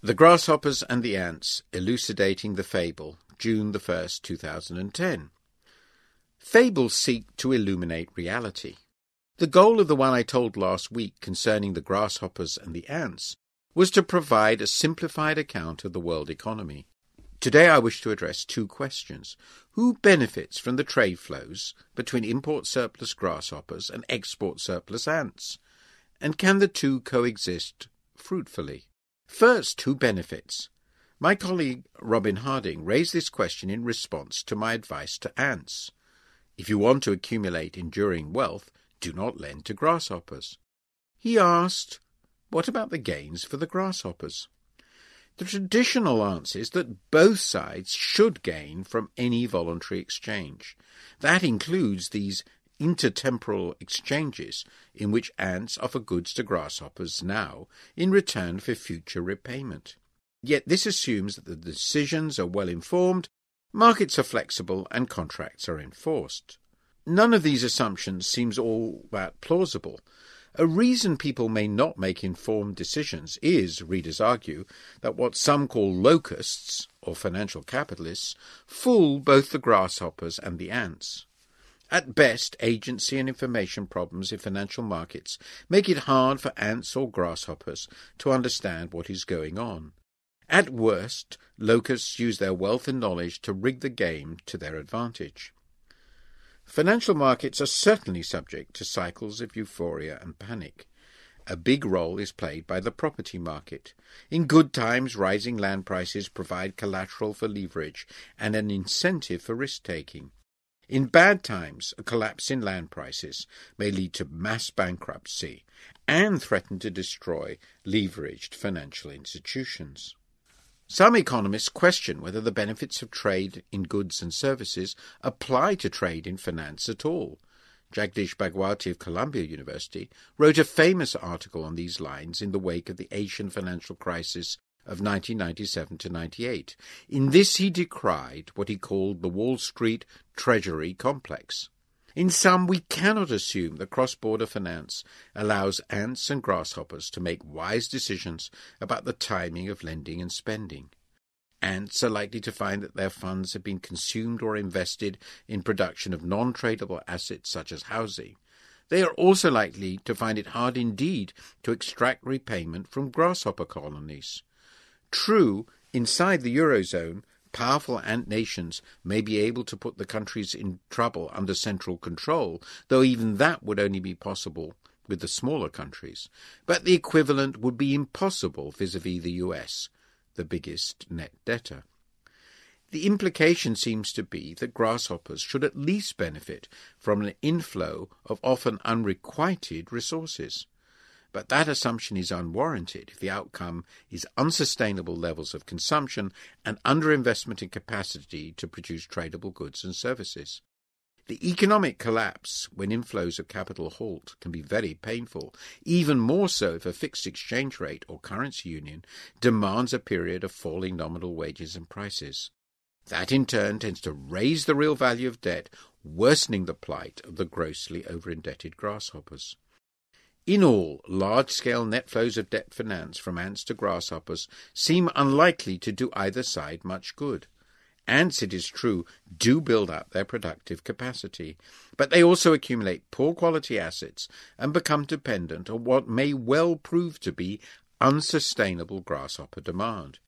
The Grasshoppers and the Ants, Elucidating the Fable, June 1, 2010. Fables seek to illuminate reality. The goal of the one I told last week concerning the grasshoppers and the ants was to provide a simplified account of the world economy. Today I wish to address two questions. Who benefits from the trade flows between import surplus grasshoppers and export surplus ants? And can the two coexist fruitfully? First, who benefits? My colleague Robin Harding raised this question in response to my advice to ants. If you want to accumulate enduring wealth, do not lend to grasshoppers. He asked, what about the gains for the grasshoppers? The traditional answer is that both sides should gain from any voluntary exchange. That includes these intertemporal exchanges in which ants offer goods to grasshoppers now in return for future repayment. Yet this assumes that the decisions are well informed, markets are flexible, and contracts are enforced. None of these assumptions seems all that plausible. A reason people may not make informed decisions is, readers argue, that what some call locusts, or financial capitalists, fool both the grasshoppers and the ants. At best, agency and information problems in financial markets make it hard for ants or grasshoppers to understand what is going on. At worst, locusts use their wealth and knowledge to rig the game to their advantage. Financial markets are certainly subject to cycles of euphoria and panic. A big role is played by the property market. In good times, rising land prices provide collateral for leverage and an incentive for risk-taking. In bad times, a collapse in land prices may lead to mass bankruptcy and threaten to destroy leveraged financial institutions. Some economists question whether the benefits of trade in goods and services apply to trade in finance at all. Jagdish Bhagwati of Columbia University wrote a famous article on these lines in the wake of the Asian financial crisis of 1997 to 1998. In this he decried what he called the Wall Street Treasury complex. In sum, we cannot assume that cross-border finance allows ants and grasshoppers to make wise decisions about the timing of lending and spending. Ants are likely to find that their funds have been consumed or invested in production of non-tradable assets such as housing. They are also likely to find it hard indeed to extract repayment from grasshopper colonies. True, inside the Eurozone, powerful ant nations may be able to put the countries in trouble under central control, though even that would only be possible with the smaller countries. But the equivalent would be impossible vis-à-vis the US, the biggest net debtor. The implication seems to be that grasshoppers should at least benefit from an inflow of often unrequited resources. But that assumption is unwarranted if the outcome is unsustainable levels of consumption and underinvestment in capacity to produce tradable goods and services. The economic collapse, when inflows of capital halt, can be very painful, even more so if a fixed exchange rate or currency union demands a period of falling nominal wages and prices. That in turn tends to raise the real value of debt, worsening the plight of the grossly over-indebted grasshoppers. In all, large-scale net flows of debt finance from ants to grasshoppers seem unlikely to do either side much good. Ants, it is true, do build up their productive capacity, but they also accumulate poor-quality assets and become dependent on what may well prove to be unsustainable grasshopper demand.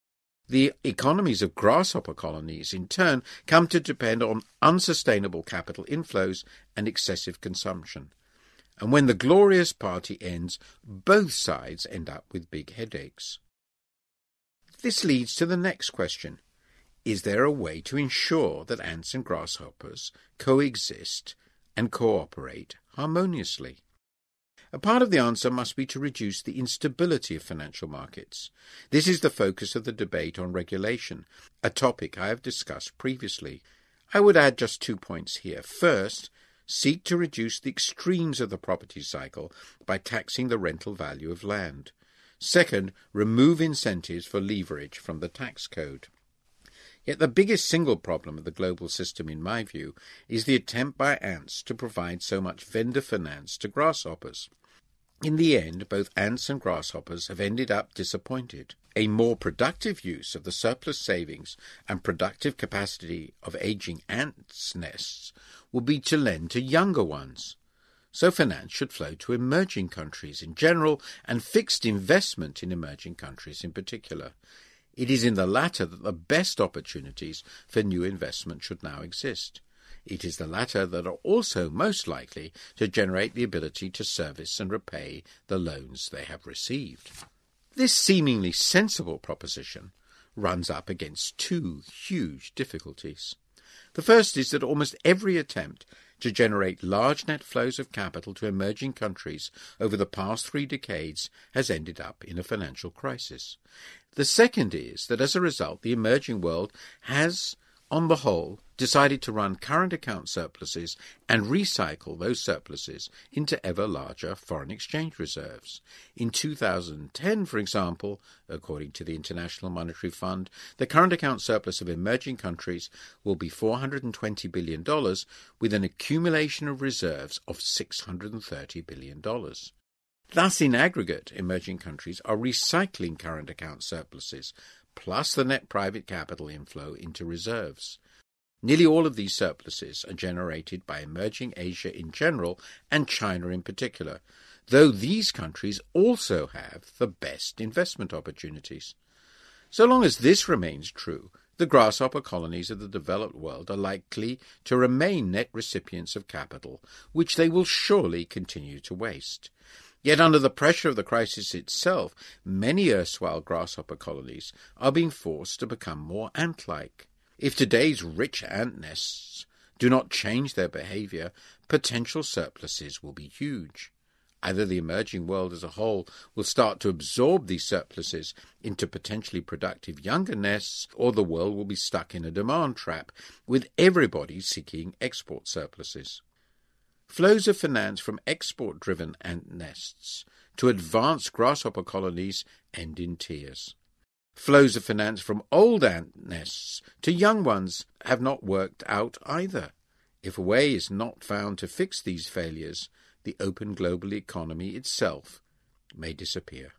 The economies of grasshopper colonies, in turn, come to depend on unsustainable capital inflows and excessive consumption. And when the glorious party ends, both sides end up with big headaches. This leads to the next question. Is there a way to ensure that ants and grasshoppers coexist and cooperate harmoniously? A part of the answer must be to reduce the instability of financial markets. This is the focus of the debate on regulation, a topic I have discussed previously. I would add just 2 points here. First, seek to reduce the extremes of the property cycle by taxing the rental value of land. Second, remove incentives for leverage from the tax code. Yet the biggest single problem of the global system, in my view, is the attempt by ants to provide so much vendor finance to grasshoppers. In the end, both ants and grasshoppers have ended up disappointed. A more productive use of the surplus savings and productive capacity of aging ants' nests would be to lend to younger ones. So finance should flow to emerging countries in general and fixed investment in emerging countries in particular. It is in the latter that the best opportunities for new investment should now exist. It is the latter that are also most likely to generate the ability to service and repay the loans they have received. This seemingly sensible proposition runs up against two huge difficulties. The first is that almost every attempt to generate large net flows of capital to emerging countries over the past 3 decades has ended up in a financial crisis. The second is that as a result, the emerging world has, on the whole, decided to run current account surpluses and recycle those surpluses into ever larger foreign exchange reserves. In 2010, for example, according to the International Monetary Fund, the current account surplus of emerging countries will be $420 billion with an accumulation of reserves of $630 billion. Thus, in aggregate, emerging countries are recycling current account surpluses plus the net private capital inflow into reserves. Nearly all of these surpluses are generated by emerging Asia in general and China in particular, though these countries also have the best investment opportunities. So long as this remains true, the grasshopper colonies of the developed world are likely to remain net recipients of capital, which they will surely continue to waste. Yet under the pressure of the crisis itself, many erstwhile grasshopper colonies are being forced to become more ant-like. If today's rich ant nests do not change their behaviour, potential surpluses will be huge. Either the emerging world as a whole will start to absorb these surpluses into potentially productive younger nests, or the world will be stuck in a demand trap, with everybody seeking export surpluses. Flows of finance from export-driven ant nests to advanced grasshopper colonies end in tears. Flows of finance from old ant nests to young ones have not worked out either. If a way is not found to fix these failures, the open global economy itself may disappear.